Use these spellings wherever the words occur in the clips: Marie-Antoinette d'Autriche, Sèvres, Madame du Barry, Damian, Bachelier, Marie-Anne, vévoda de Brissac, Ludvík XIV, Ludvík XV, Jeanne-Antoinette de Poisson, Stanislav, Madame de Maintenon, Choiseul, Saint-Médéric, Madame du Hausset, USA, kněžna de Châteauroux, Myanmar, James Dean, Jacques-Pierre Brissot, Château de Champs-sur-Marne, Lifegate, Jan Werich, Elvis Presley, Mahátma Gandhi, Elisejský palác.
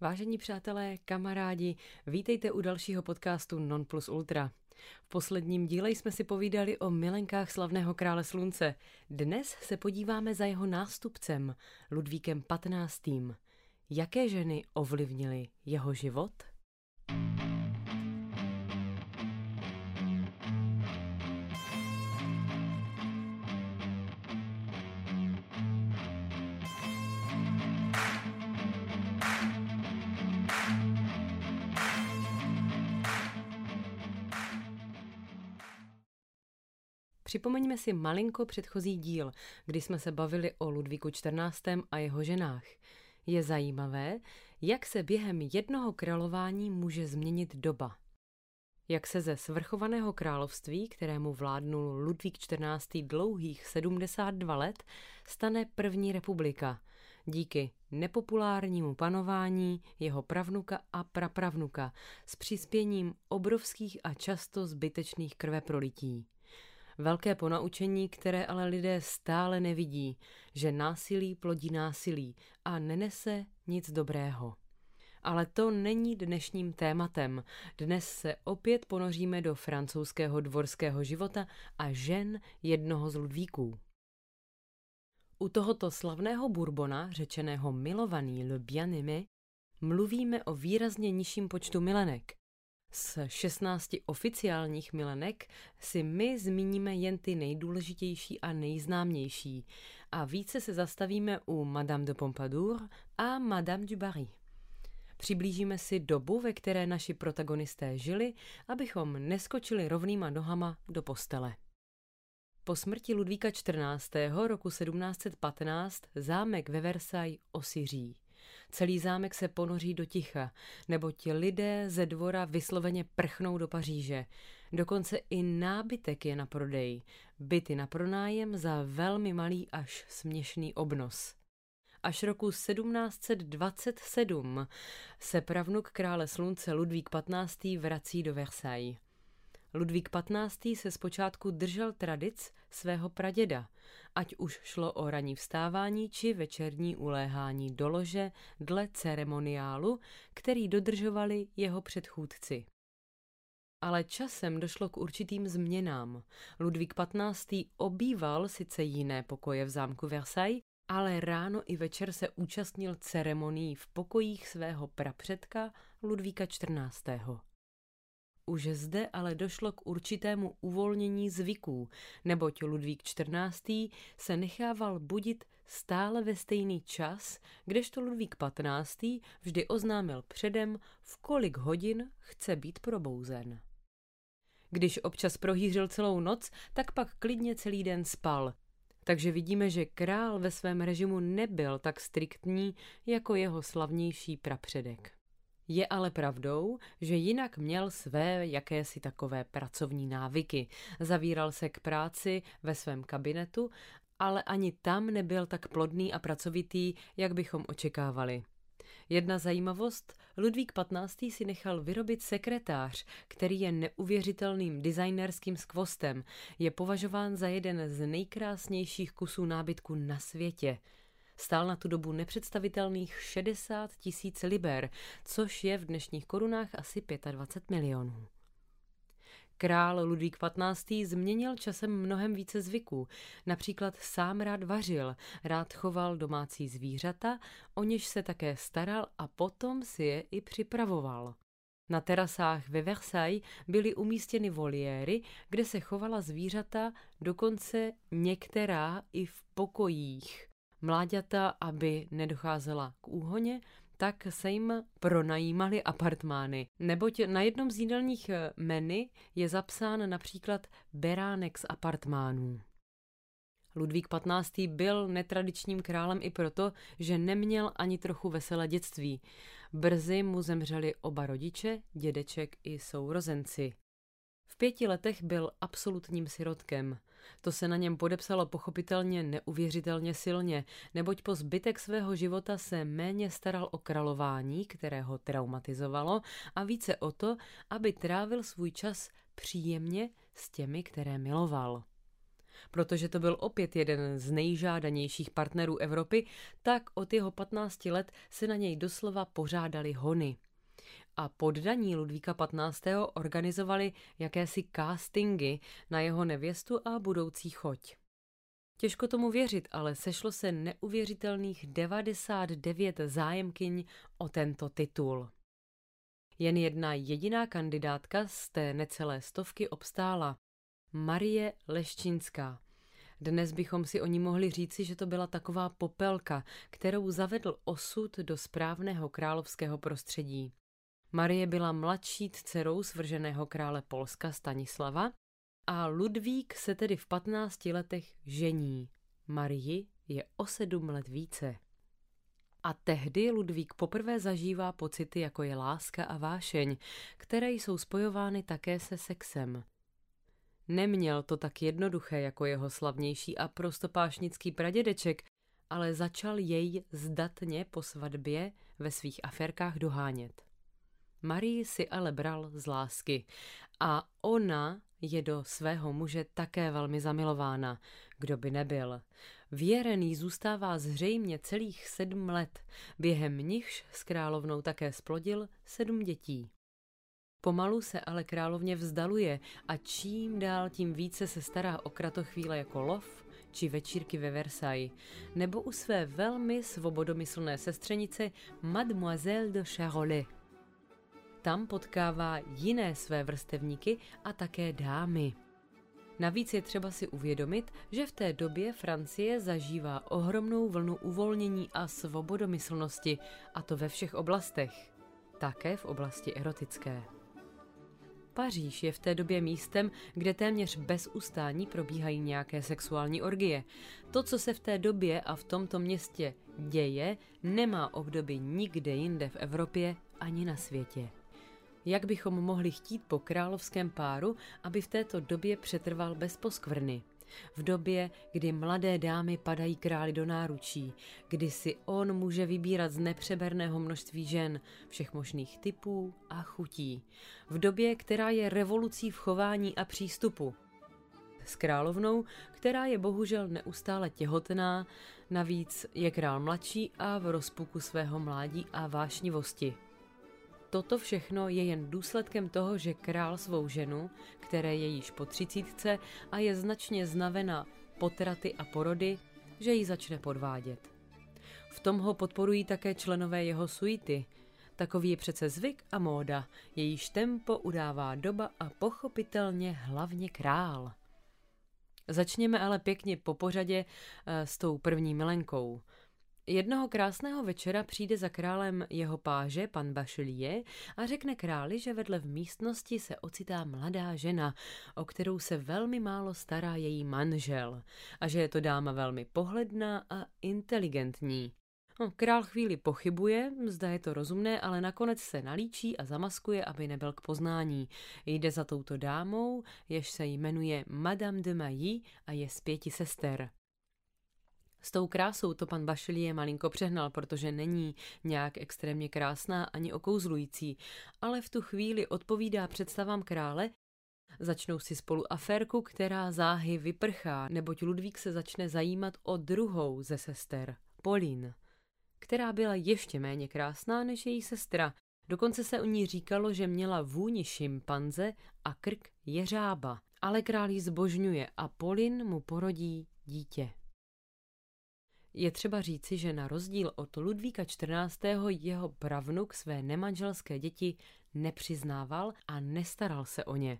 Vážení přátelé, kamarádi, vítejte u dalšího podcastu Non plus Ultra. V posledním díle jsme si povídali o milenkách slavného krále slunce. Dnes se podíváme za jeho nástupcem, Ludvíkem XV. Jaké ženy ovlivnily jeho život? Připomeňme si malinko předchozí díl, kdy jsme se bavili o Ludvíku XIV. A jeho ženách. Je zajímavé, jak se během jednoho králování může změnit doba. Jak se ze svrchovaného království, kterému vládnul Ludvík XIV. Dlouhých 72 let, stane první republika. Díky nepopulárnímu panování jeho pravnuka a prapravnuka s přispěním obrovských a často zbytečných krveprolití. Velké ponaučení, které ale lidé stále nevidí, že násilí plodí násilí a nenese nic dobrého. Ale to není dnešním tématem. Dnes se opět ponoříme do francouzského dvorského života a žen jednoho z Ludvíků. U tohoto slavného Bourbona, řečeného milovaný le bien-aimé, mluvíme o výrazně nižším počtu milenek. Z 16 oficiálních milenek si my zmíníme jen ty nejdůležitější a nejznámější a více se zastavíme u Madame de Pompadour a Madame du Barry. Přiblížíme si dobu, ve které naši protagonisté žili, abychom neskočili rovnýma nohama do postele. Po smrti Ludvíka XIV. Roku 1715 zámek ve Versailles osiří. Celý zámek se ponoří do ticha, neboť lidé ze dvora vysloveně prchnou do Paříže. Dokonce i nábytek je na prodej, byty na pronájem za velmi malý až směšný obnos. Až roku 1727 se pravnuk krále slunce Ludvík XV. Vrací do Versailles. Ludvík XV. Se zpočátku držel tradic svého praděda, ať už šlo o ranní vstávání či večerní uléhání do lože dle ceremoniálu, který dodržovali jeho předchůdci. Ale časem došlo k určitým změnám. Ludvík XV. Obýval sice jiné pokoje v zámku Versailles, ale ráno i večer se účastnil ceremonií v pokojích svého prapředka Ludvíka XIV. Už zde ale došlo k určitému uvolnění zvyků, neboť Ludvík XIV. Se nechával budit stále ve stejný čas, kdežto Ludvík XV. Vždy oznámil předem, v kolik hodin chce být probouzen. Když občas prohýřil celou noc, tak pak klidně celý den spal. Takže vidíme, že král ve svém režimu nebyl tak striktní jako jeho slavnější prapředek. Je ale pravdou, že jinak měl své jakési takové pracovní návyky. Zavíral se k práci ve svém kabinetu, ale ani tam nebyl tak plodný a pracovitý, jak bychom očekávali. Jedna zajímavost, Ludvík XV. Si nechal vyrobit sekretář, který je neuvěřitelným designerským skvostem. Je považován za jeden z nejkrásnějších kusů nábytku na světě. Stál na tu dobu nepředstavitelných 60 000 liber, což je v dnešních korunách asi 25 milionů. Král Ludvík XV. Změnil časem mnohem více zvyků. Například sám rád vařil, rád choval domácí zvířata, o něž se také staral a potom si je i připravoval. Na terasách ve Versailles byly umístěny voliéry, kde se chovala zvířata, dokonce některá i v pokojích. Mláďata, aby nedocházela k úhoně, tak se jim pronajímaly apartmány. Neboť na jednom z jídelních menu je zapsán například beránek z apartmánů. Ludvík XV. Byl netradičním králem i proto, že neměl ani trochu veselé dětství. Brzy mu zemřeli oba rodiče, dědeček i sourozenci. V 5 letech byl absolutním sirotkem. To se na něm podepsalo pochopitelně neuvěřitelně silně, neboť po zbytek svého života se méně staral o králování, které ho traumatizovalo, a více o to, aby trávil svůj čas příjemně s těmi, které miloval. Protože to byl opět jeden z nejžádanějších partnerů Evropy, tak od jeho 15 let se na něj doslova pořádali hony. A poddaní Ludvíka XV. Organizovali jakési castingy na jeho nevěstu a budoucí choť. Těžko tomu věřit, ale sešlo se neuvěřitelných 99 zájemkyň o tento titul. Jen jedna jediná kandidátka z té necelé stovky obstála. Marie Leščinská. Dnes bychom si o ní mohli říci, že to byla taková popelka, kterou zavedl osud do správného královského prostředí. Marie byla mladší dcerou svrženého krále Polska Stanislava a Ludvík se tedy v 15 letech žení. Marii je o 7 let více. A tehdy Ludvík poprvé zažívá pocity, jako je láska a vášeň, které jsou spojovány také se sexem. Neměl to tak jednoduché jako jeho slavnější a prostopášnický pradědeček, ale začal jej zdatně po svatbě ve svých aférkách dohánět. Marii si ale bral z lásky a ona je do svého muže také velmi zamilována, kdo by nebyl. Věrný zůstává zřejmě celých 7 let, během nichž s královnou také splodil 7 dětí. Pomalu se ale královně vzdaluje a čím dál tím více se stará o kratochvíle jako lov či večírky ve Versailles, nebo u své velmi svobodomyslné sestřenice Mademoiselle de Charolais. Tam potkává jiné své vrstevníky a také dámy. Navíc je třeba si uvědomit, že v té době Francie zažívá ohromnou vlnu uvolnění a svobodomyslnosti, a to ve všech oblastech, také v oblasti erotické. Paříž je v té době místem, kde téměř bez ustání probíhají nějaké sexuální orgie. To, co se v té době a v tomto městě děje, nemá obdoby nikde jinde v Evropě ani na světě. Jak bychom mohli chtít po královském páru, aby v této době přetrval bez poskvrny? V době, kdy mladé dámy padají králi do náručí, kdy si on může vybírat z nepřeberného množství žen, všech možných typů a chutí. V době, která je revolucí v chování a přístupu. S královnou, která je bohužel neustále těhotná, navíc je král mladší a v rozpuku svého mládí a vášnivosti. Toto všechno je jen důsledkem toho, že král svou ženu, které je již po 30 a je značně znavena potraty a porody, že ji začne podvádět. V tom ho podporují také členové jeho suity. Takový je přece zvyk a móda, jejíž tempo udává doba a pochopitelně hlavně král. Začněme ale pěkně po pořadě s tou první milenkou. Jednoho krásného večera přijde za králem jeho páže, pan Bachelier, a řekne králi, že vedle v místnosti se ocitá mladá žena, o kterou se velmi málo stará její manžel, a že je to dáma velmi pohledná a inteligentní. Král chvíli pochybuje, zda je to rozumné, ale nakonec se nalíčí a zamaskuje, aby nebyl k poznání. Jde za touto dámou, jež se jmenuje Madame de Mailly a je z 5 sester. S tou krásou to pan Bachelier malinko přehnal, protože není nějak extrémně krásná ani okouzlující, ale v tu chvíli odpovídá představám krále, začnou si spolu aférku, která záhy vyprchá, neboť Ludvík se začne zajímat o druhou ze sester, Pauline, která byla ještě méně krásná než její sestra. Dokonce se o ní říkalo, že měla vůni šimpanze a krk jeřába, ale král ji zbožňuje a Pauline mu porodí dítě. Je třeba říci, že na rozdíl od Ludvíka XIV. Jeho pravnuk své nemanželské děti nepřiznával a nestaral se o ně.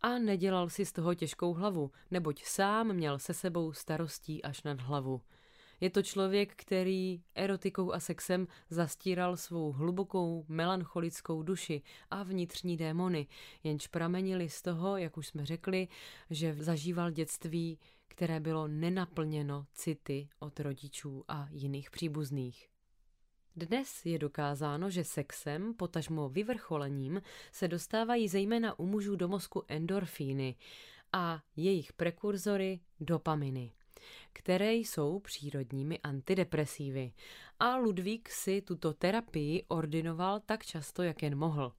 A nedělal si z toho těžkou hlavu, neboť sám měl se sebou starostí až nad hlavu. Je to člověk, který erotikou a sexem zastíral svou hlubokou melancholickou duši a vnitřní démony, jenž pramenili z toho, jak už jsme řekli, že zažíval dětství, které bylo nenaplněno city od rodičů a jiných příbuzných. Dnes je dokázáno, že sexem, potažmo vyvrcholením, se dostávají zejména u mužů do mozku endorfíny a jejich prekurzory dopaminy, které jsou přírodními antidepresivy. A Ludvík si tuto terapii ordinoval tak často, jak jen mohl.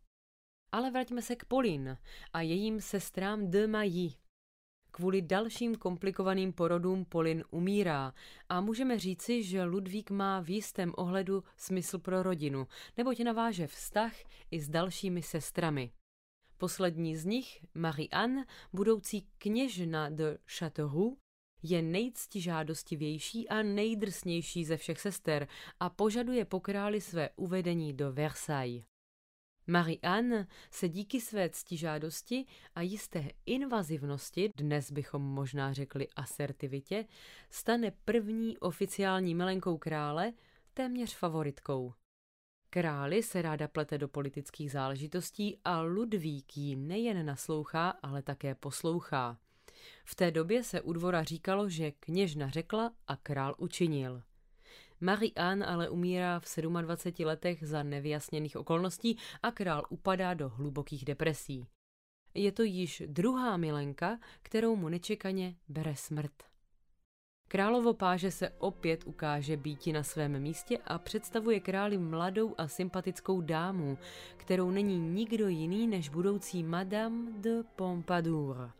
Ale vraťme se k Pauline a jejím sestrám de Mailly, Kvůli dalším komplikovaným porodům Pauline umírá a můžeme říci, že Ludvík má v jistém ohledu smysl pro rodinu, neboť naváže vztah i s dalšími sestrami. Poslední z nich, Marie-Anne, budoucí kněžna de Châteauroux, je nejctižádostivější a nejdrsnější ze všech sester a požaduje po králi své uvedení do Versailles. Marie-Anne se díky své ctižádosti a jisté invazivnosti, dnes bychom možná řekli asertivitě, stane první oficiální milenkou krále, téměř favoritkou. Králi se ráda plete do politických záležitostí a Ludvík ji nejen naslouchá, ale také poslouchá. V té době se u dvora říkalo, že kněžna řekla a král učinil. Marie-Anne ale umírá v 27 letech za nevyjasněných okolností a král upadá do hlubokých depresí. Je to již druhá milenka, kterou mu nečekaně bere smrt. Královo páže se opět ukáže býti na svém místě a představuje králi mladou a sympatickou dámu, kterou není nikdo jiný než budoucí Madame de Pompadour.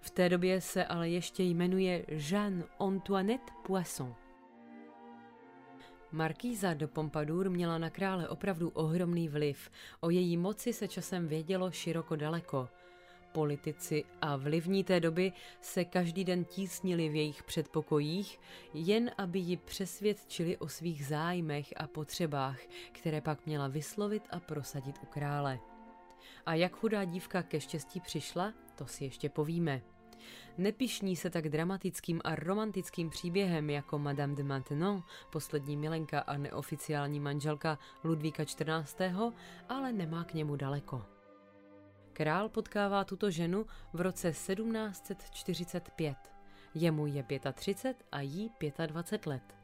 V té době se ale ještě jmenuje Jeanne-Antoinette Poisson. Markýza de Pompadour měla na krále opravdu ohromný vliv. O její moci se časem vědělo široko daleko. Politici a vlivní té doby se každý den tísnili v jejich předpokojích, jen aby ji přesvědčili o svých zájmech a potřebách, které pak měla vyslovit a prosadit u krále. A jak chudá dívka ke štěstí přišla, to si ještě povíme. Nepišní se tak dramatickým a romantickým příběhem jako Madame de Maintenon, poslední milenka a neoficiální manželka Ludvíka XIV., ale nemá k němu daleko. Král potkává tuto ženu v roce 1745. Jemu je 35 a jí 25 let.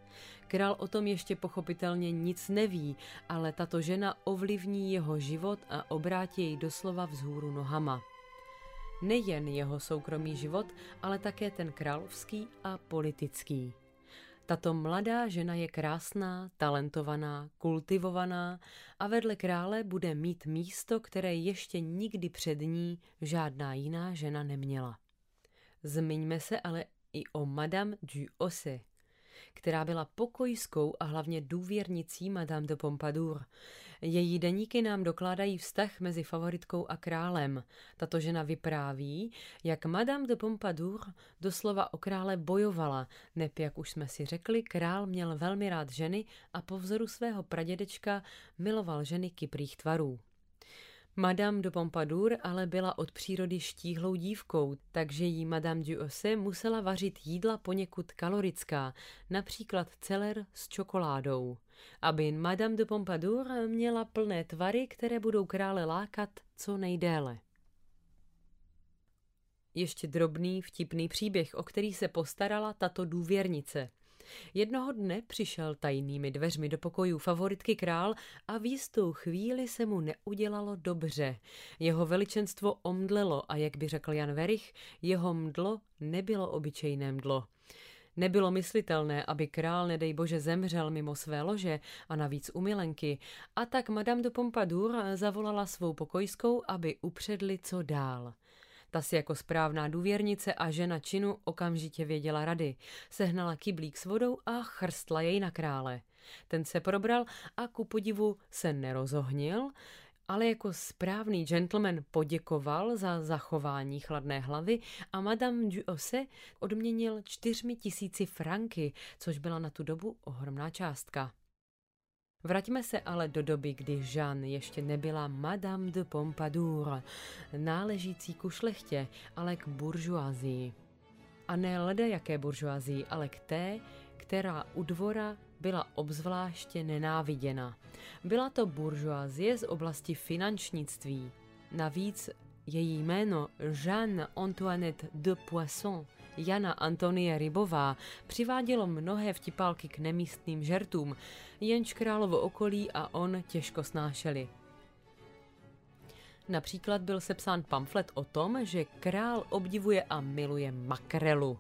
Král o tom ještě pochopitelně nic neví, ale tato žena ovlivní jeho život a obrátí jej doslova vzhůru nohama. Nejen jeho soukromý život, ale také ten královský a politický. Tato mladá žena je krásná, talentovaná, kultivovaná a vedle krále bude mít místo, které ještě nikdy před ní žádná jiná žena neměla. Zmiňme se ale i o Madame du Hausset, která byla pokojskou a hlavně důvěrnicí Madame de Pompadour. Její deníky nám dokládají vztah mezi favoritkou a králem. Tato žena vypráví, jak Madame de Pompadour doslova o krále bojovala, neb, jak už jsme si řekli, král měl velmi rád ženy a po vzoru svého pradědečka miloval ženy kyprých tvarů. Madame de Pompadour ale byla od přírody štíhlou dívkou, takže jí Madame du Hausset musela vařit jídla poněkud kalorická, například celer s čokoládou, aby Madame de Pompadour měla plné tvary, které budou krále lákat co nejdéle. Ještě drobný, vtipný příběh, o který se postarala tato důvěrnice. Jednoho dne přišel tajnými dveřmi do pokojů favoritky král a v jistou chvíli se mu neudělalo dobře. Jeho veličenstvo omdlelo a jak by řekl Jan Werich, jeho mdlo nebylo obyčejné mdlo. Nebylo myslitelné, aby král, nedej bože, zemřel mimo své lože a navíc u milenky, a tak Madame de Pompadour zavolala svou pokojskou, aby upředli co dál. Ta si jako správná důvěrnice a žena činu okamžitě věděla rady. Sehnala kyblík s vodou a chrstla jej na krále. Ten se probral a ku podivu se nerozohnil, ale jako správný gentleman poděkoval za zachování chladné hlavy a Madame du Hausset odměnil 4000 franky, což byla na tu dobu ohromná částka. Vraťme se ale do doby, kdy Jeanne ještě nebyla Madame de Pompadour, náležící ku šlechtě, ale k buržuazii. A ne ledajaké buržuazii, ale k té, která u dvora byla obzvláště nenáviděna. Byla to buržuazie z oblasti finančnictví. Navíc její jméno Jeanne-Antoinette de Poisson, Jana Antonie Rybová, přivádělo mnohé vtipálky k nemístným žertům, jenž královo okolí a on těžko snášeli. Například byl sepsán pamflet o tom, že král obdivuje a miluje makrelu.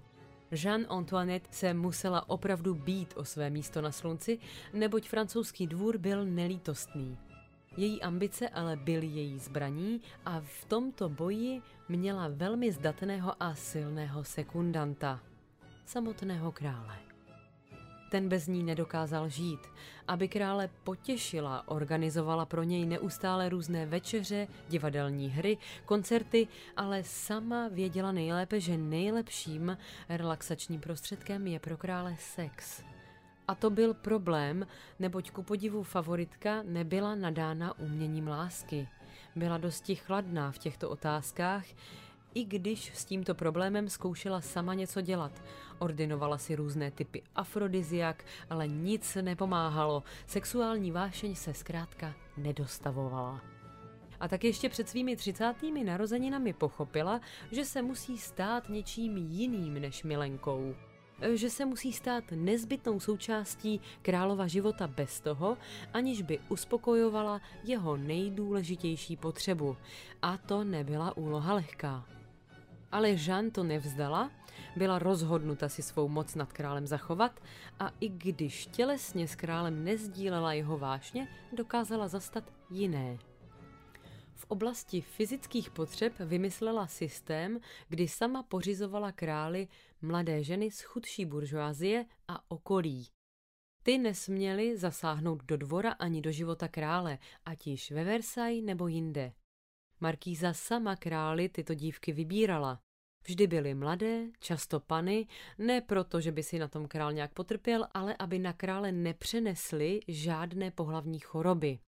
Jeanne Antoinette se musela opravdu bít o své místo na slunci, neboť francouzský dvůr byl nelítostný. Její ambice ale byly její zbraní a v tomto boji měla velmi zdatného a silného sekundanta, samotného krále. Ten bez ní nedokázal žít. Aby krále potěšila, organizovala pro něj neustále různé večeře, divadelní hry, koncerty, ale sama věděla nejlépe, že nejlepším relaxačním prostředkem je pro krále sex. A to byl problém, neboť ku podivu favoritka nebyla nadána uměním lásky. Byla dosti chladná v těchto otázkách, i když s tímto problémem zkoušela sama něco dělat. Ordinovala si různé typy afrodiziak, ale nic nepomáhalo. Sexuální vášeň se zkrátka nedostavovala. A tak ještě před svými 30. narozeninami pochopila, že se musí stát něčím jiným než milenkou. Že se musí stát nezbytnou součástí králova života bez toho, aniž by uspokojovala jeho nejdůležitější potřebu. A to nebyla úloha lehká. Ale Jeanne to nevzdala, byla rozhodnuta si svou moc nad králem zachovat a i když tělesně s králem nezdílela jeho vášně, dokázala zastat jiné. V oblasti fyzických potřeb vymyslela systém, kdy sama pořizovala králi mladé ženy z chudší buržoazie a okolí. Ty nesměly zasáhnout do dvora ani do života krále, ať již ve Versailles nebo jinde. Markýza sama králi tyto dívky vybírala. Vždy byly mladé, často pany, ne proto, že by si na tom král nějak potrpěl, ale aby na krále nepřenesly žádné pohlavní choroby.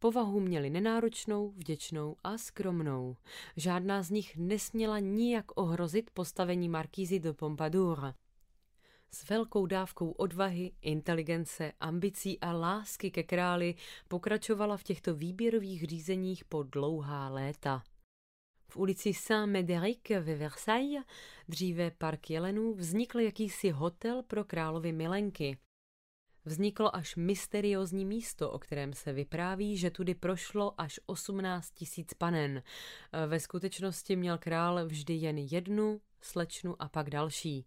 Povahu měli nenáročnou, vděčnou a skromnou. Žádná z nich nesměla nijak ohrozit postavení markýzy de Pompadour. S velkou dávkou odvahy, inteligence, ambicí a lásky ke králi pokračovala v těchto výběrových řízeních po dlouhá léta. V ulici Saint-Médéric ve Versailles, dříve Park Jelenů, vznikl jakýsi hotel pro královy milenky. Vzniklo až mysteriózní místo, o kterém se vypráví, že tudy prošlo až 18 000 panen. Ve skutečnosti měl král vždy jen jednu, slečnu a pak další.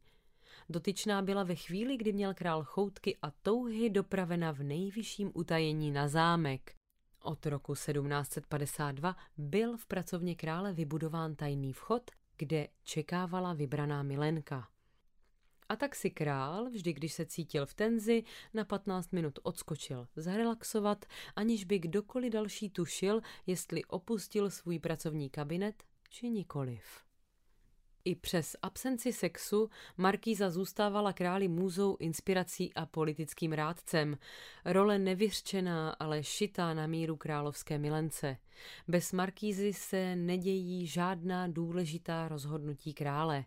Dotyčná byla ve chvíli, kdy měl král choutky a touhy, dopravena v nejvyšším utajení na zámek. Od roku 1752 byl v pracovně krále vybudován tajný vchod, kde čekávala vybraná milenka. A tak si král, vždy když se cítil v tenzi, na 15 minut odskočil zrelaxovat, aniž by kdokoliv další tušil, jestli opustil svůj pracovní kabinet či nikoliv. I přes absenci sexu markýza zůstávala králi můzou, inspirací a politickým rádcem. Role nevyřčená, ale šitá na míru královské milence. Bez markýzy se nedějí žádná důležitá rozhodnutí krále.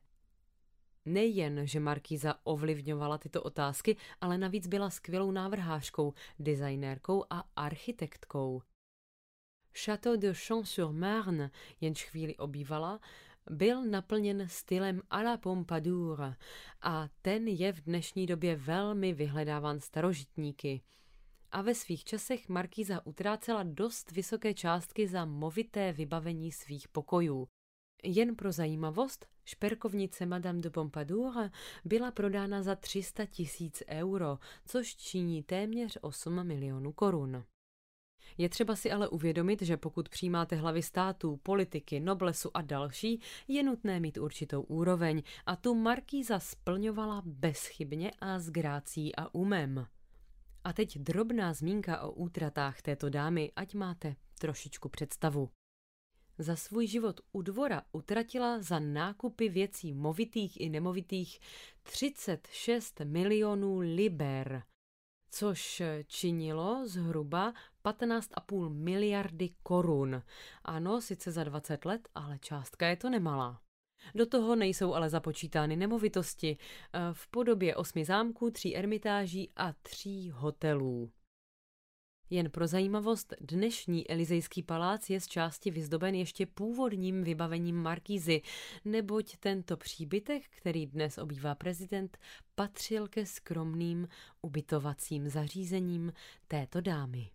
Nejen, že markýza ovlivňovala tyto otázky, ale navíc byla skvělou návrhářkou, designérkou a architektkou. Château de Champs-sur-Marne, jenž chvíli obývala, byl naplněn stylem à la Pompadour a ten je v dnešní době velmi vyhledáván starožitníky. A ve svých časech markýza utrácela dost vysoké částky za movité vybavení svých pokojů. Jen pro zajímavost, šperkovnice Madame de Pompadour byla prodána za 300 000 €, což činí téměř 8 milionů korun. Je třeba si ale uvědomit, že pokud přijímáte hlavy států, politiky, noblesu a další, je nutné mít určitou úroveň a tu markýza splňovala bezchybně a s grácí a umem. A teď drobná zmínka o útratách této dámy, ať máte trošičku představu. Za svůj život u dvora utratila za nákupy věcí movitých i nemovitých 36 milionů liber, což činilo zhruba 15,5 miliardy korun. Ano, sice za 20 let, ale částka je to nemalá. Do toho nejsou ale započítány nemovitosti v podobě 8 zámků, 3 ermitáží a 3 hotelů. Jen pro zajímavost, dnešní Elisejský palác je z části vyzdoben ještě původním vybavením markýzy, neboť tento příbytek, který dnes obývá prezident, patřil ke skromným ubytovacím zařízením této dámy.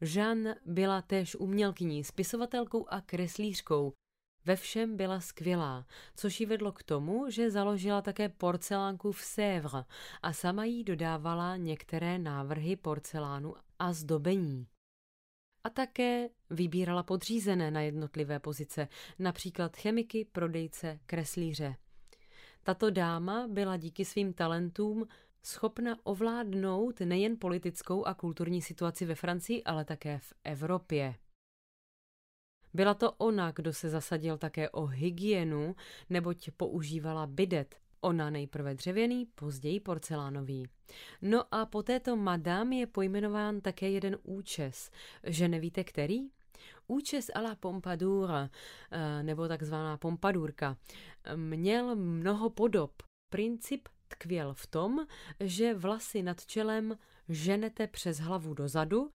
Jeanne byla též umělkyní, spisovatelkou a kreslířkou. Ve všem byla skvělá, což ji vedlo k tomu, že založila také porcelánku v Sèvres a sama jí dodávala některé návrhy porcelánu a zdobení. A také vybírala podřízené na jednotlivé pozice, například chemiky, prodejce, kreslíře. Tato dáma byla díky svým talentům schopna ovládnout nejen politickou a kulturní situaci ve Francii, ale také v Evropě. Byla to ona, kdo se zasadil také o hygienu, neboť používala bidet. Ona nejprve dřevěný, později porcelánový. No a po této madame je pojmenován také jeden účes. Že nevíte který? Účes à la Pompadour, nebo takzvaná pompadůrka, měl mnoho podob. Princip tkvěl v tom, že vlasy nad čelem ženete přes hlavu dozadu,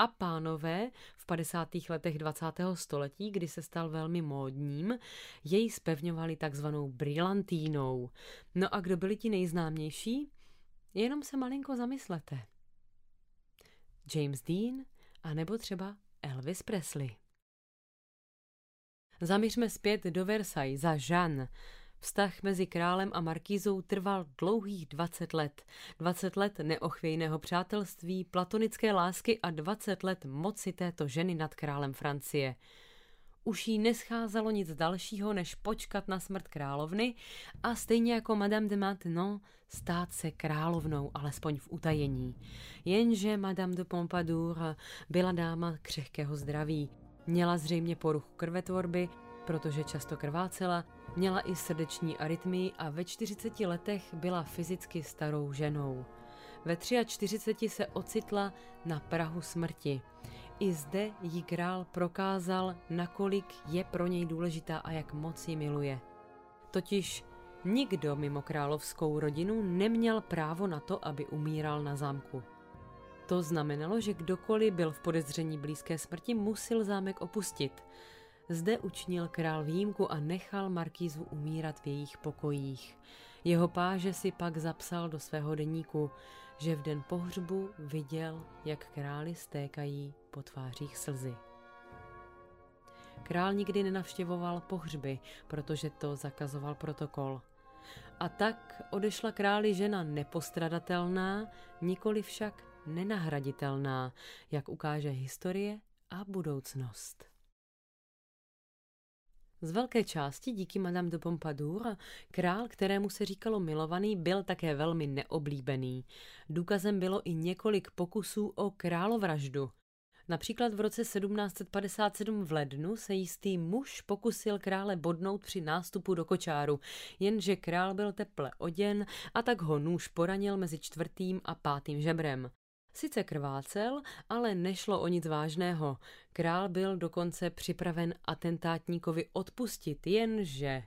a pánové v 50. letech 20. století, kdy se stal velmi módním, jej zpevňovali takzvanou brilantínou. No a kdo byli ti nejznámější? Jenom se malinko zamyslete. James Dean a nebo třeba Elvis Presley. Zaměřme zpět do Versailles za Jeanne. Vztah mezi králem a markízou trval dlouhých 20 let. 20 let neochvějného přátelství, platonické lásky a 20 let moci této ženy nad králem Francie. Už jí nescházelo nic dalšího, než počkat na smrt královny a stejně jako Madame de Maintenon stát se královnou, alespoň v utajení. Jenže Madame de Pompadour byla dáma křehkého zdraví. Měla zřejmě poruchu krvetvorby, protože často krvácela, měla i srdeční arytmii a ve 40 letech byla fyzicky starou ženou. Ve 43 se ocitla na prahu smrti. I zde jí král prokázal, nakolik je pro něj důležitá a jak moc ji miluje. Totiž nikdo mimo královskou rodinu neměl právo na to, aby umíral na zámku. To znamenalo, že kdokoliv byl v podezření blízké smrti, musel zámek opustit. Zde učinil král výjimku a nechal markízu umírat v jejich pokojích. Jeho páže si pak zapsal do svého deníku, že v den pohřbu viděl, jak králi stékají po tvářích slzy. Král nikdy nenavštěvoval pohřby, protože to zakazoval protokol. A tak odešla králi žena nepostradatelná, nikoli však nenahraditelná, jak ukáže historie a budoucnost. Z velké části díky Madame de Pompadour král, kterému se říkalo milovaný, byl také velmi neoblíbený. Důkazem bylo i několik pokusů o královraždu. Například v roce 1757 v lednu se jistý muž pokusil krále bodnout při nástupu do kočáru, jenže král byl teple oděn a tak ho nůž poranil mezi 4. a 5. žebrem. Sice krvácel, ale nešlo o nic vážného. Král byl dokonce připraven atentátníkovi odpustit, jenže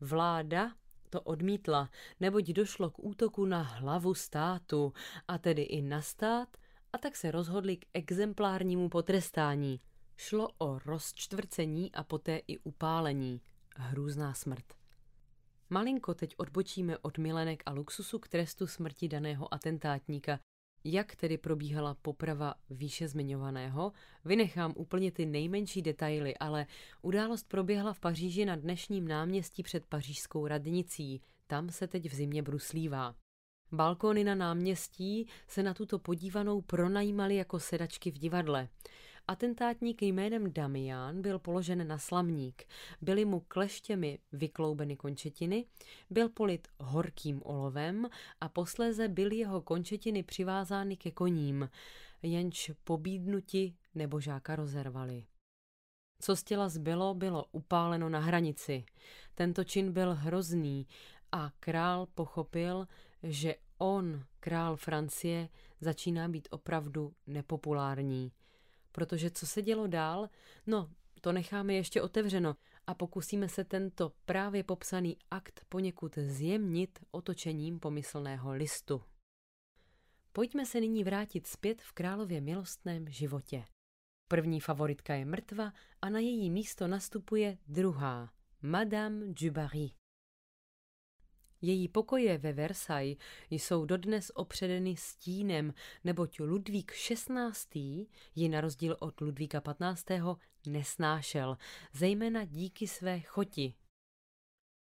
vláda to odmítla, neboť došlo k útoku na hlavu státu, a tedy i na stát, a tak se rozhodli k exemplárnímu potrestání. Šlo o rozčtvrcení a poté i upálení. Hrůzná smrt. Malinko teď odbočíme od milenek a luxusu k trestu smrti daného atentátníka. Jak tedy probíhala poprava výše zmiňovaného? Vynechám úplně ty nejmenší detaily, ale událost proběhla v Paříži na dnešním náměstí před pařížskou radnicí. Tam se teď v zimě bruslívá. Balkóny na náměstí se na tuto podívanou pronajímaly jako sedačky v divadle. Atentátník jménem Damian byl položen na slamník, byly mu kleštěmi vykloubeny končetiny, byl polit horkým olovem a posléze byly jeho končetiny přivázány ke koním, jenž pobídnuti nebo žáka rozervali. Co z těla zbylo, bylo upáleno na hranici. Tento čin byl hrozný a král pochopil, že on, král Francie, začíná být opravdu nepopulární. Protože co se dělo dál? No, to necháme ještě otevřeno a pokusíme se tento právě popsaný akt poněkud zjemnit otočením pomyslného listu. Pojďme se nyní vrátit zpět v králově milostném životě. První favoritka je mrtva a na její místo nastupuje druhá, Madame du Barry. Její pokoje ve Versailles jsou dodnes opředeny stínem, neboť Ludvík XVI. Ji na rozdíl od Ludvíka XV. Nesnášel, zejména díky své choti.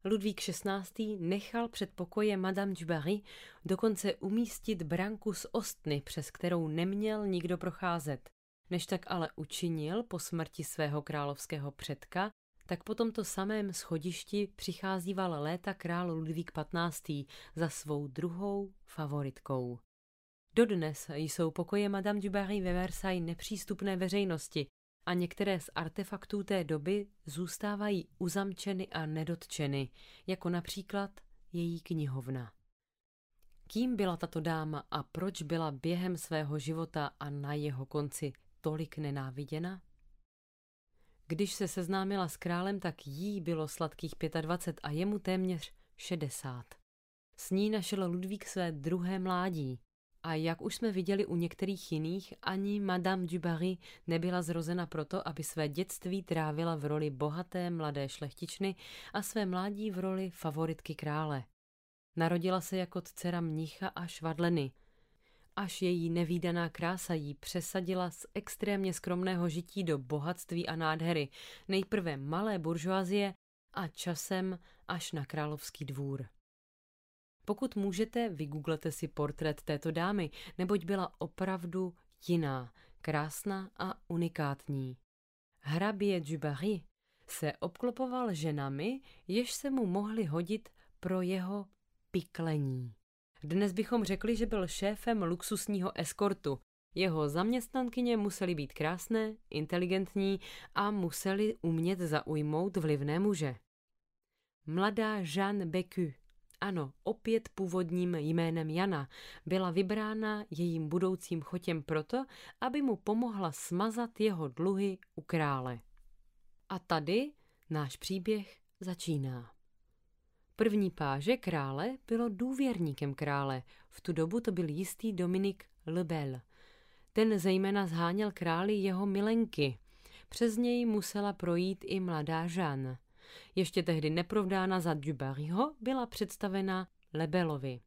Ludvík XVI. Nechal před pokoje Madame du Barry dokonce umístit branku z ostny, přes kterou neměl nikdo procházet. Než tak ale učinil po smrti svého královského předka, tak po tomto samém schodišti přicházíval léta král Ludvík XV. Za svou druhou favoritkou. Dodnes jsou pokoje Madame du Barry ve Versailles nepřístupné veřejnosti a některé z artefaktů té doby zůstávají uzamčeny a nedotčeny, jako například její knihovna. Kým byla tato dáma a proč byla během svého života a na jeho konci tolik nenáviděna? Když se seznámila s králem, tak jí bylo sladkých 25 a jemu téměř 60. S ní našel Ludvík své druhé mládí. A jak už jsme viděli u některých jiných, ani Madame du Barry nebyla zrozena proto, aby své dětství trávila v roli bohaté mladé šlechtičny a své mládí v roli favoritky krále. Narodila se jako dcera mnicha a švadleny. Až její nevídaná krása jí přesadila z extrémně skromného žití do bohatství a nádhery, nejprve malé buržoazie a časem až na královský dvůr. Pokud můžete, vygooglete si portrét této dámy, neboť byla opravdu jiná, krásná a unikátní. Hrabě du Barry se obklopoval ženami, jež se mu mohly hodit pro jeho piklení. Dnes bychom řekli, že byl šéfem luxusního eskortu. Jeho zaměstnankyně musely být krásné, inteligentní a musely umět zaujmout vlivné muže. Mladá Jeanne Bécu, ano, opět původním jménem Jana, byla vybrána jejím budoucím chotěm proto, aby mu pomohla smazat jeho dluhy u krále. A tady náš příběh začíná. První páže krále bylo důvěrníkem krále. V tu dobu to byl jistý Dominik Lebel. Ten zejména zháněl králi jeho milenky. Přes něj musela projít i mladá Jeanne. Ještě tehdy neprovdána za du Barryho byla představena Lebelovi.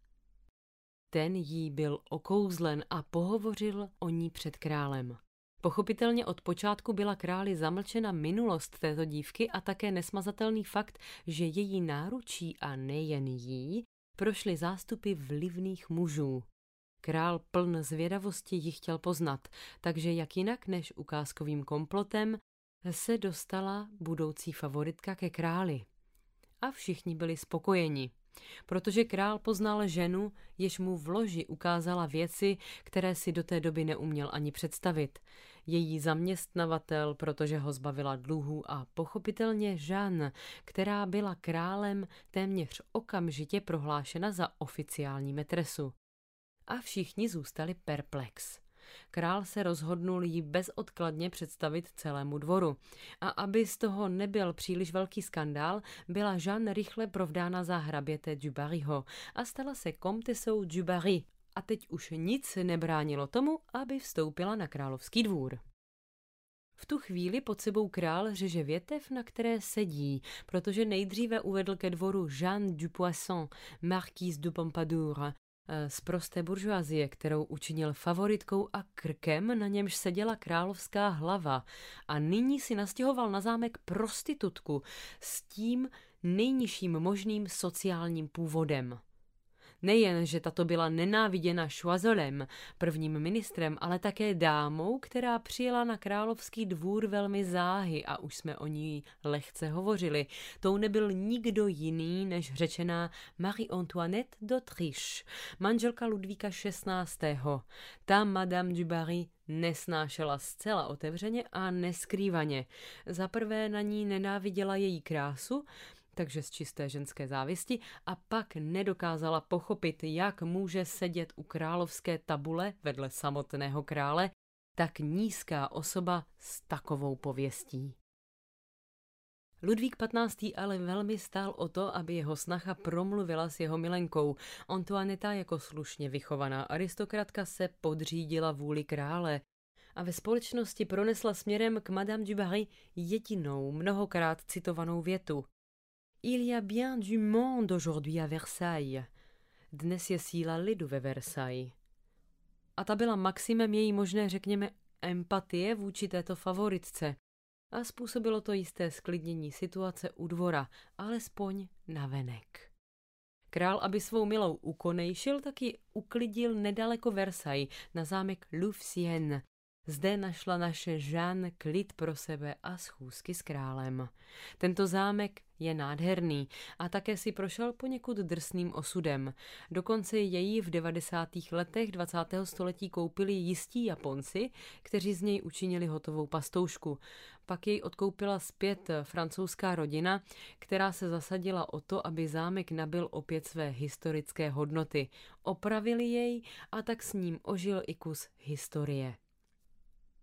Ten jí byl okouzlen a pohovořil o ní před králem. Pochopitelně od počátku byla králi zamlčena minulost této dívky a také nesmazatelný fakt, že její náručí a nejen jí prošly zástupy vlivných mužů. Král pln zvědavosti ji chtěl poznat, takže jak jinak než ukázkovým komplotem se dostala budoucí favoritka ke králi. A všichni byli spokojeni, protože král poznal ženu, jež mu v loži ukázala věci, které si do té doby neuměl ani představit. Její zaměstnavatel, protože ho zbavila dluhů, a pochopitelně Jeanne, která byla králem téměř okamžitě prohlášena za oficiální metresu. A všichni zůstali perplex. Král se rozhodnul jí bezodkladně představit celému dvoru. A aby z toho nebyl příliš velký skandál, byla Jeanne rychle provdána za hraběte du Barryho a stala se komtesou du Barry. A teď už nic nebránilo tomu, aby vstoupila na královský dvůr. V tu chvíli pod sebou král řeže větev, na které sedí, protože nejdříve uvedl ke dvoru Jeanne du Poisson, marquise de Pompadour, z prosté buržoazie, kterou učinil favoritkou a krkem, na němž seděla královská hlava, a nyní si nastěhoval na zámek prostitutku s tím nejnižším možným sociálním původem. Nejen, že tato byla nenáviděna Choiseulem, prvním ministrem, ale také dámou, která přijela na královský dvůr velmi záhy, a už jsme o ní lehce hovořili. Tou nebyl nikdo jiný než řečená Marie-Antoinette d'Autriche, manželka Ludvíka XVI. Ta Madame du Barry nesnášela zcela otevřeně a neskrývaně. Za prvé na ní nenáviděla její krásu, takže z čisté ženské závisti, a pak nedokázala pochopit, jak může sedět u královské tabule vedle samotného krále tak nízká osoba s takovou pověstí. Ludvík XV. Ale velmi stál o to, aby jeho snacha promluvila s jeho milenkou. Antoinetta jako slušně vychovaná aristokratka se podřídila vůli krále a ve společnosti pronesla směrem k Madame du Barry jedinou, mnohokrát citovanou větu: Il y a bien du monde aujourd'hui à Versailles. Dnes je síla lidu ve Versailles. A ta byla maximem její možné, řekněme, empatie vůči této favoritce. a způsobilo to jisté sklidnění situace u dvora, alespoň navenek. Král, aby svou milou ukonejšil, taky uklidil nedaleko Versailles na zámek Louveciennes. Zde našla naše Jeanne klid pro sebe a schůzky s králem. Tento zámek je nádherný a také si prošel poněkud drsným osudem. Dokonce jej v 90. letech 20. století koupili jistí Japonci, kteří z něj učinili hotovou pastoušku. Pak jej odkoupila zpět francouzská rodina, která se zasadila o to, aby zámek nabyl opět své historické hodnoty. Opravili jej a tak s ním ožil i kus historie.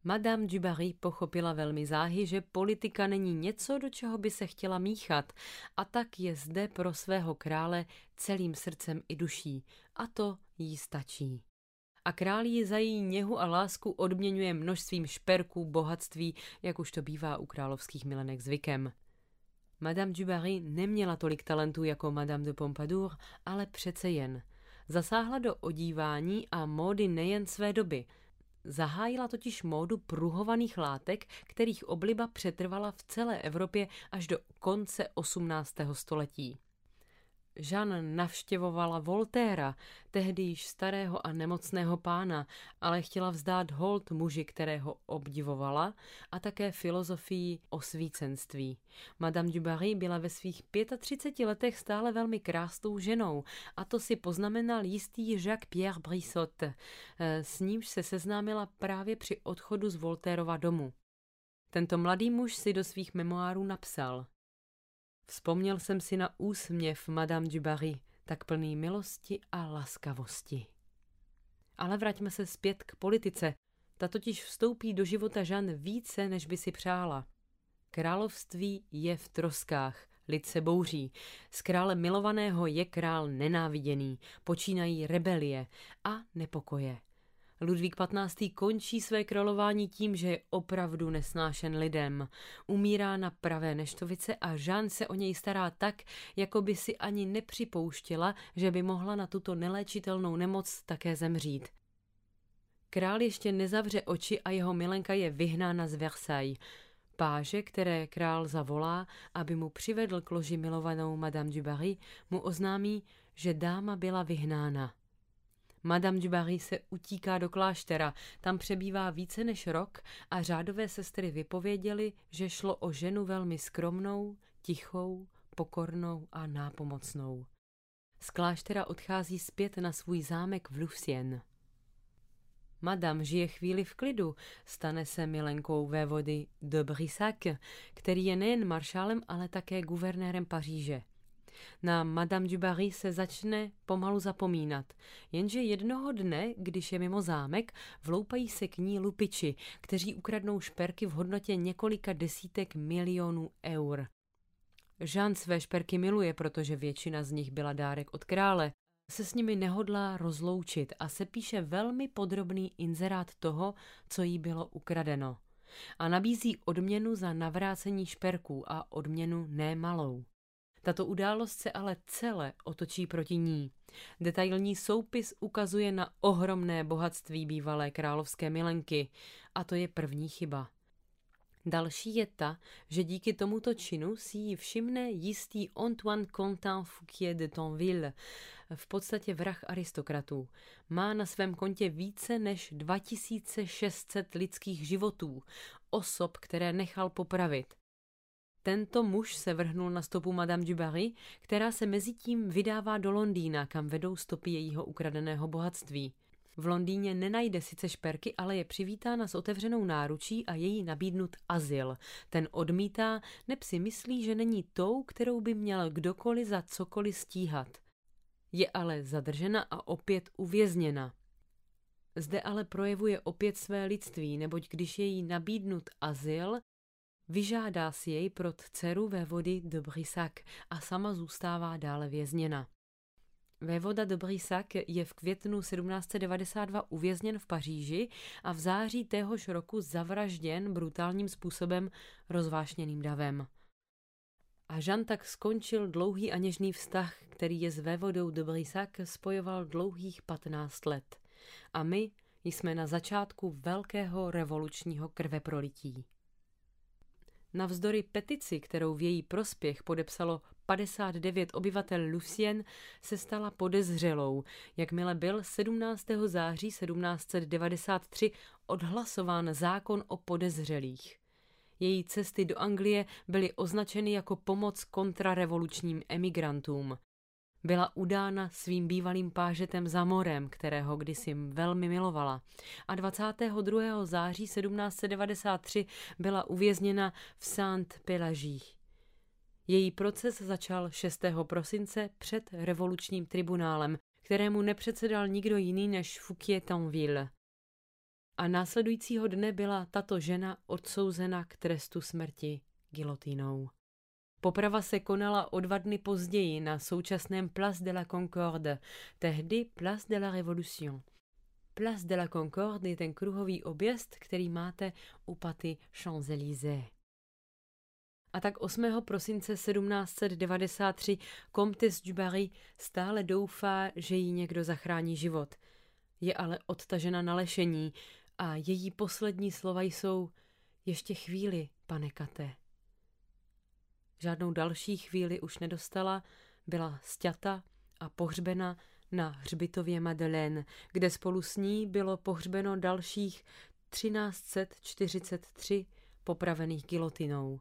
Madame du Barry pochopila velmi záhy, že politika není něco, do čeho by se chtěla míchat, a tak je zde pro svého krále celým srdcem i duší. A to jí stačí. A král ji za její něhu a lásku odměňuje množstvím šperků, bohatství, jak už to bývá u královských milenek zvykem. Madame du Barry neměla tolik talentů jako Madame de Pompadour, ale přece jen. Zasáhla do odívání a módy nejen své doby. Zahájila totiž módu pruhovaných látek, kterých obliba přetrvala v celé Evropě až do konce 18. století. Jeanne navštěvovala Voltaira, tehdy již starého a nemocného pána, ale chtěla vzdát hold muži, kterého obdivovala, a také filozofii osvícenství. Madame du Barry byla ve svých 35 letech stále velmi krásnou ženou a to si poznamenal jistý Jacques-Pierre Brissot, s nímž se seznámila právě při odchodu z Voltairova domu. Tento mladý muž si do svých memoárů napsal: Vzpomněl jsem si na úsměv Madame du Barry, tak plný milosti a laskavosti. Ale vraťme se zpět k politice. Ta totiž vstoupí do života Jeanne více, než by si přála. Království je v troskách, lid se bouří. Z krále milovaného je král nenáviděný, počínají rebelie a nepokoje. Ludvík XV. Končí své králování tím, že je opravdu nesnášen lidem. Umírá na pravé neštovice a Jeanne se o něj stará tak, jako by si ani nepřipouštěla, že by mohla na tuto neléčitelnou nemoc také zemřít. Král ještě nezavře oči a jeho milenka je vyhnána z Versailles. Páže, které král zavolá, aby mu přivedl k loži milovanou Madame du Barry, mu oznámí, že dáma byla vyhnána. Madame du Barry se utíká do kláštera, tam přebývá více než rok a řádové sestry vypověděly, že šlo o ženu velmi skromnou, tichou, pokornou a nápomocnou. Z kláštera odchází zpět na svůj zámek v Louveciennes. Madame žije chvíli v klidu, stane se milenkou vévody de Brissac, který je nejen maršálem, ale také guvernérem Paříže. Na Madame du Barry se začne pomalu zapomínat, jenže jednoho dne, když je mimo zámek, vloupají se k ní lupiči, kteří ukradnou šperky v hodnotě několika desítek milionů eur. Jeanne své šperky miluje, protože většina z nich byla dárek od krále. Se s nimi nehodlá rozloučit a sepíše velmi podrobný inzerát toho, co jí bylo ukradeno. A nabízí odměnu za navrácení šperků a odměnu nemalou. Tato událost se ale celé otočí proti ní. Detailní soupis ukazuje na ohromné bohatství bývalé královské milenky. A to je první chyba. Další je ta, že díky tomuto činu si ji všimne jistý Antoine Quentin Fouquier de Tinville, v podstatě vrah aristokratů. Má na svém kontě více než 2600 lidských životů, osob, které nechal popravit. Tento muž se vrhnul na stopu Madame du Barry, která se mezitím vydává do Londýna, kam vedou stopy jejího ukradeného bohatství. V Londýně nenajde sice šperky, ale je přivítána s otevřenou náručí a její nabídnut azyl. Ten odmítá, neb si myslí, že není tou, kterou by měl kdokoliv za cokoliv stíhat. Je ale zadržena a opět uvězněna. Zde ale projevuje opět své lidství, neboť když je jí nabídnut azyl, vyžádá si jej pro dceru vévody de Brissac a sama zůstává dále vězněna. Vévoda de Brissac je v květnu 1792 uvězněn v Paříži a v září téhož roku zavražděn brutálním způsobem rozvášněným davem. A Jeanne tak skončil dlouhý a něžný vztah, který je s vévodou de Brissac spojoval dlouhých 15 let. A my jsme na začátku velkého revolučního krveprolití. Navzdory petici, kterou v její prospěch podepsalo 59 obyvatel Louveciennes, se stala podezřelou, jakmile byl 17. září 1793 odhlasován zákon o podezřelých. Její cesty do Anglie byly označeny jako pomoc kontrarevolučním emigrantům. Byla udána svým bývalým pážetem za morem, kterého kdysi velmi milovala, a 22. září 1793 byla uvězněna v Sainte-Pélagie. Její proces začal 6. prosince před revolučním tribunálem, kterému nepředsedal nikdo jiný než Fouquier de Tinville. A následujícího dne byla tato žena odsouzena k trestu smrti gilotínou. Poprava se konala o 2 dny později na současném Place de la Concorde, tehdy Place de la Révolution. Place de la Concorde je ten kruhový objezd, který máte u paty Champs-Élysées. A tak 8. prosince 1793 Comtesse du Barry stále doufá, že jí někdo zachrání život. Je ale odtažena na lešení a její poslední slova jsou: "Ještě chvíli, pane Kate." Žádnou další chvíli už nedostala, byla sťata a pohřbena na hřbitově Madeleine, kde spolu s ní bylo pohřbeno dalších 1343 popravených gilotinou.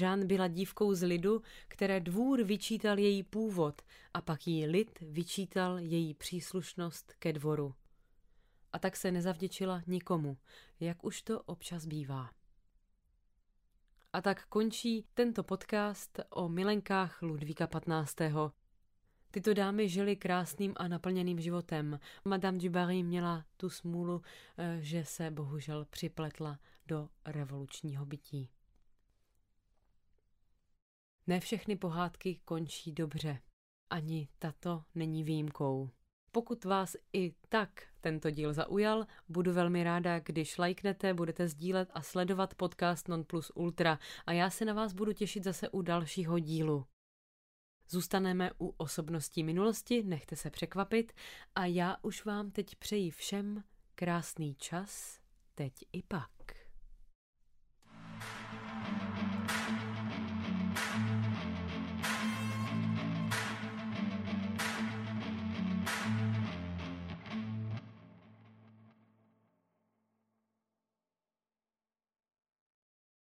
Jeanne byla dívkou z lidu, které dvůr vyčítal její původ a pak jí lid vyčítal její příslušnost ke dvoru. A tak se nezavděčila nikomu, jak už to občas bývá. A tak končí tento podcast o milenkách Ludvíka XV. Tyto dámy žily krásným a naplněným životem. Madame du Barry měla tu smůlu, že se bohužel připletla do revolučního bytí. Ne všechny pohádky končí dobře. Ani tato není výjimkou. Pokud vás i tak tento díl zaujal, budu velmi ráda, když lajknete, budete sdílet a sledovat podcast Non plus Ultra a já se na vás budu těšit zase u dalšího dílu. Zůstaneme u osobností minulosti, nechte se překvapit a já už vám teď přeji všem krásný čas, teď i pak.